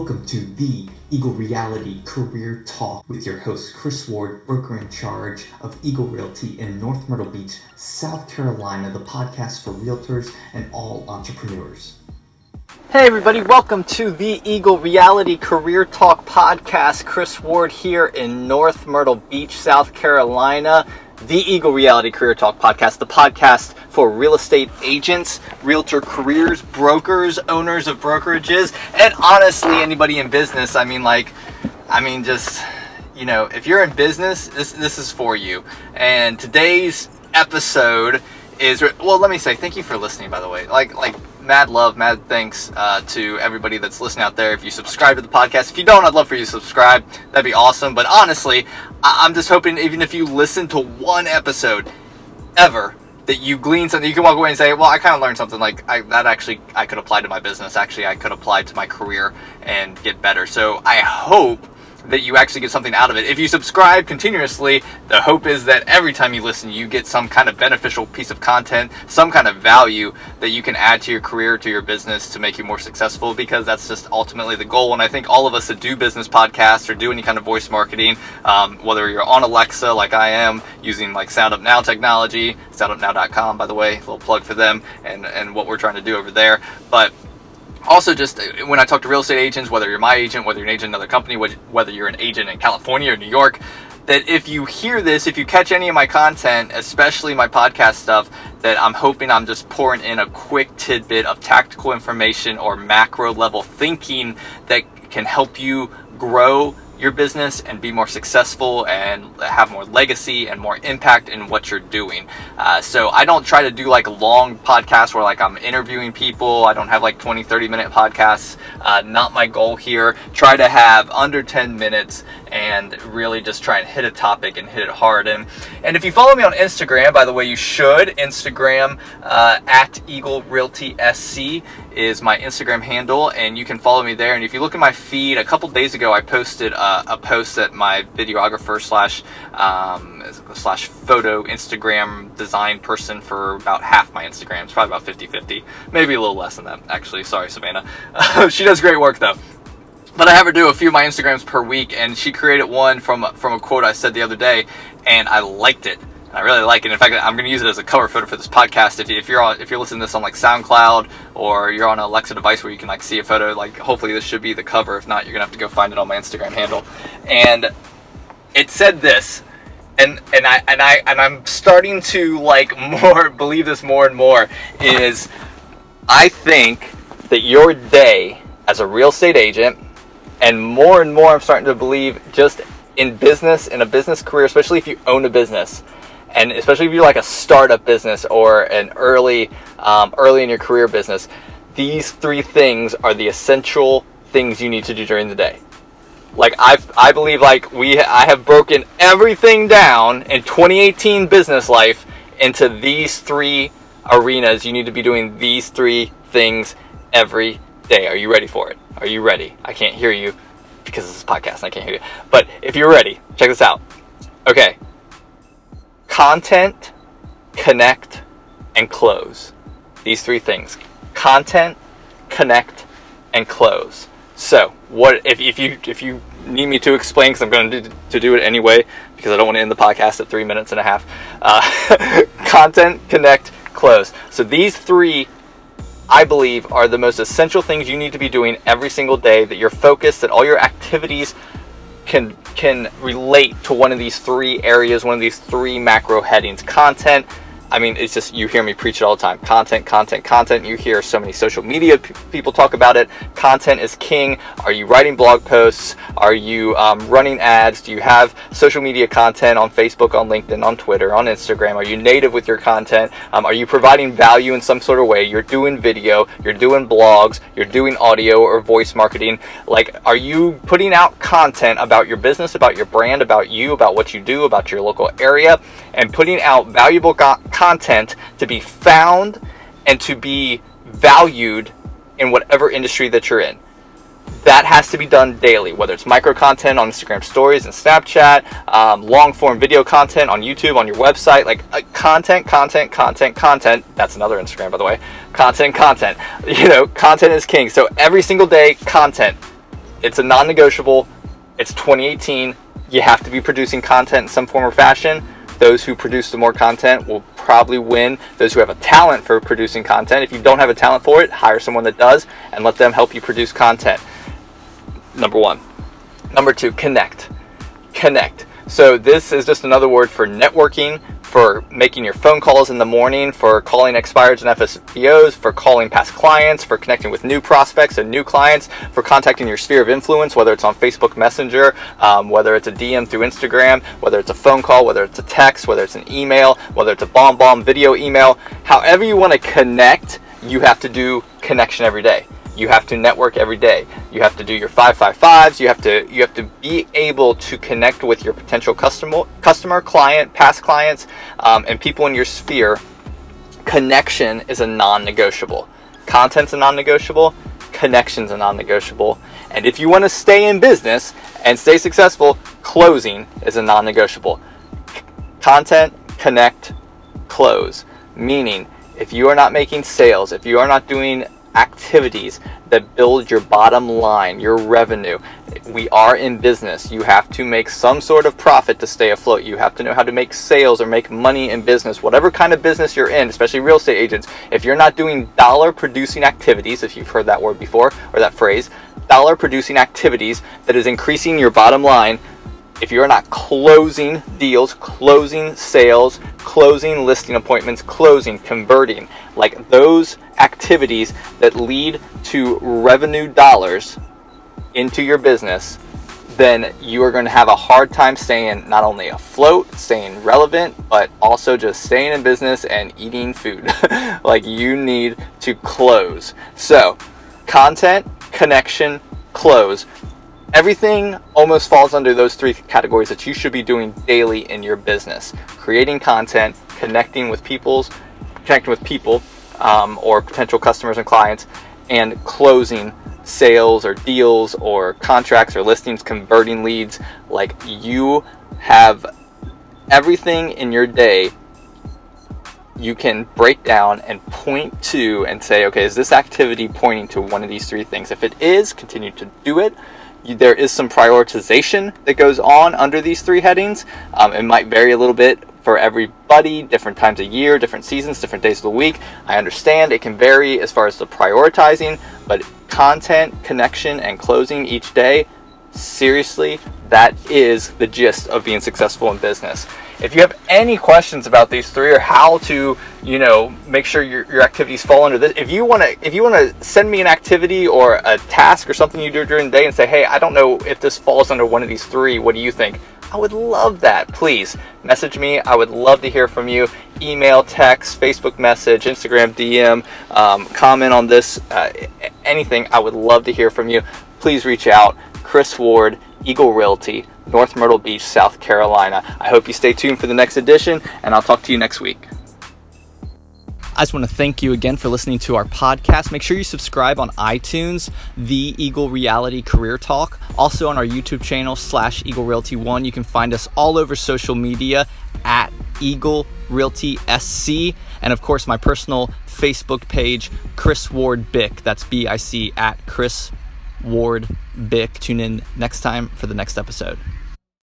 Welcome to the Eagle Reality Career Talk with your host, Chris Ward, broker in charge of Eagle Realty in North Myrtle Beach, South Carolina, the podcast for realtors and all entrepreneurs. Hey everybody, welcome to the Eagle Reality Career Talk podcast. Chris Ward here in North Myrtle Beach, South Carolina. The Eagle Reality Career Talk podcast, the podcast for real estate agents, realtor careers, brokers, owners of brokerages, and honestly, anybody in business. If you're in business, this is for you. And today's episode is, thank you for listening, by the way. Mad love, mad thanks to everybody that's listening out there. If you subscribe to the podcast, if you don't, I'd love for you to subscribe. That'd be awesome. But honestly, I'm just hoping even if you listen to one episode ever, that you glean something. You can walk away and say, well, I kind of learned something I could apply to my business. Actually, I could apply to my career and get better. So I hope that you actually get something out of it. If you subscribe continuously, the hope is that every time you listen, you get some kind of beneficial piece of content, some kind of value that you can add to your career, to your business, to make you more successful, because that's just ultimately the goal. And I think all of us that do business podcasts or do any kind of voice marketing, whether you're on Alexa, like I am, using SoundUpNow technology, SoundUpNow.com, by the way, a little plug for them and what we're trying to do over there. But also, just when I talk to real estate agents, whether you're my agent, whether you're an agent in another company, whether you're an agent in California or New York, that if you hear this, if you catch any of my content, especially my podcast stuff, that I'm hoping I'm just pouring in a quick tidbit of tactical information or macro level thinking that can help you grow your business and be more successful and have more legacy and more impact in what you're doing. So I don't try to do long podcasts where I'm interviewing people. I don't have 20, 30 minute podcasts. Not my goal here. Try to have under 10 minutes and really just try and hit a topic and hit it hard. And if you follow me on Instagram, by the way, you should. Instagram at Eagle Realty SC is my Instagram handle, and you can follow me there. And if you look at my feed, a couple days ago I posted a post that my videographer slash photo Instagram design person for about half my Instagram. It's probably about 50-50, maybe a little less than that, actually. Sorry, Savannah. She does great work though. But I have her do a few of my Instagrams per week, and she created one from a quote I said the other day, and I liked it. I really like it. In fact, I'm going to use it as a cover photo for this podcast. If you're listening to this on SoundCloud or you're on an Alexa device where you can see a photo, hopefully this should be the cover. If not, you're going to have to go find it on my Instagram handle. And it said this, and I'm starting to believe this more and more, is I think that your day as a real estate agent, and more I'm starting to believe just in business, in a business career, especially if you own a business. And especially if you're a startup business or an early in your career business, these three things are the essential things you need to do during the day. I believe I have broken everything down in 2018 business life into these three arenas. You need to be doing these three things every day. Are you ready for it? Are you ready? I can't hear you because this is a podcast and I can't hear you. But if you're ready, check this out. Okay. Content, connect, and close. These three things. Content, connect, and close. So, what if you need me to explain, because I'm going to do it anyway, because I don't want to end the podcast at 3 minutes and a half. Content, connect, close. So these three, I believe, are the most essential things you need to be doing every single day, that you're focused, that all your activities can relate to one of these three areas, one of these three macro headings. Content, it's just, you hear me preach it all the time. Content. You hear so many social media people talk about it. Content is king. Are you writing blog posts? Are you running ads? Do you have social media content on Facebook, on LinkedIn, on Twitter, on Instagram? Are you native with your content? Are you providing value in some sort of way? You're doing video, you're doing blogs, you're doing audio or voice marketing. Are you putting out content about your business, about your brand, about you, about what you do, about your local area, and putting out valuable content to be found and to be valued in whatever industry that you're in? That has to be done daily, whether it's micro content on Instagram stories and Snapchat, long form video content on YouTube, on your website, content. That's another Instagram, by the way. Content. Content is king. So every single day, content. It's a non-negotiable. It's 2018. You have to be producing content in some form or fashion. Those who produce the more content will probably win. Those who have a talent for producing content. If you don't have a talent for it, hire someone that does and let them help you produce content. Number one. Number two, connect. So this is just another word for networking, for making your phone calls in the morning, for calling expireds and FSBOs, for calling past clients, for connecting with new prospects and new clients, for contacting your sphere of influence, whether it's on Facebook Messenger, whether it's a DM through Instagram, whether it's a phone call, whether it's a text, whether it's an email, whether it's a bomb video email. However you want to connect, you have to do connection every day. You have to network every day. You have to do your 555s. You have to be able to connect with your potential customer, client, past clients, and people in your sphere. Connection is a non-negotiable. Content's a non-negotiable. Connection's a non-negotiable. And if you want to stay in business and stay successful, closing is a non-negotiable. Content, connect, close. Meaning, if you are not making sales, if you are not doing activities that build your bottom line, your revenue. We are in business. You have to make some sort of profit to stay afloat. You have to know how to make sales or make money in business, whatever kind of business you're in, especially real estate agents. If you're not doing dollar producing activities, if you've heard that word before or that phrase, dollar producing activities that is increasing your bottom line, if you're not closing deals, closing sales, closing listing appointments, closing, converting, like those activities that lead to revenue dollars into your business, then you are going to have a hard time staying not only afloat, staying relevant, but also just staying in business and eating food. Like you need to close. So content, connection, close. Everything almost falls under those three categories that you should be doing daily in your business. Creating content, connecting with people or potential customers and clients, and closing sales or deals or contracts or listings, converting leads. Like you have everything in your day you can break down and point to and say, okay, is this activity pointing to one of these three things? If it is, continue to do it. There is some prioritization that goes on under these three headings. It might vary a little bit for everybody, different times of year, different seasons, different days of the week. I understand it can vary as far as the prioritizing, but content, connection, and closing each day, seriously, that is the gist of being successful in business. If you have any questions about these three or how to, make sure your activities fall under this, if you want to send me an activity or a task or something you do during the day and say, hey, I don't know if this falls under one of these three, what do you think? I would love that. Please message me. I would love to hear from you. Email, text, Facebook message, Instagram DM, comment on this, anything. I would love to hear from you. Please reach out. Chris Ward, Eagle Realty, North Myrtle Beach, South Carolina. I hope you stay tuned for the next edition, and I'll talk to you next week. I just want to thank you again for listening to our podcast. Make sure you subscribe on iTunes, The Eagle Reality Career Talk. Also on our YouTube channel, /Eagle Realty 1. You can find us all over social media at Eagle Realty SC. And of course, my personal Facebook page, Chris Ward Bick. That's BIC, at Chris Ward Bick. Tune in next time for the next episode.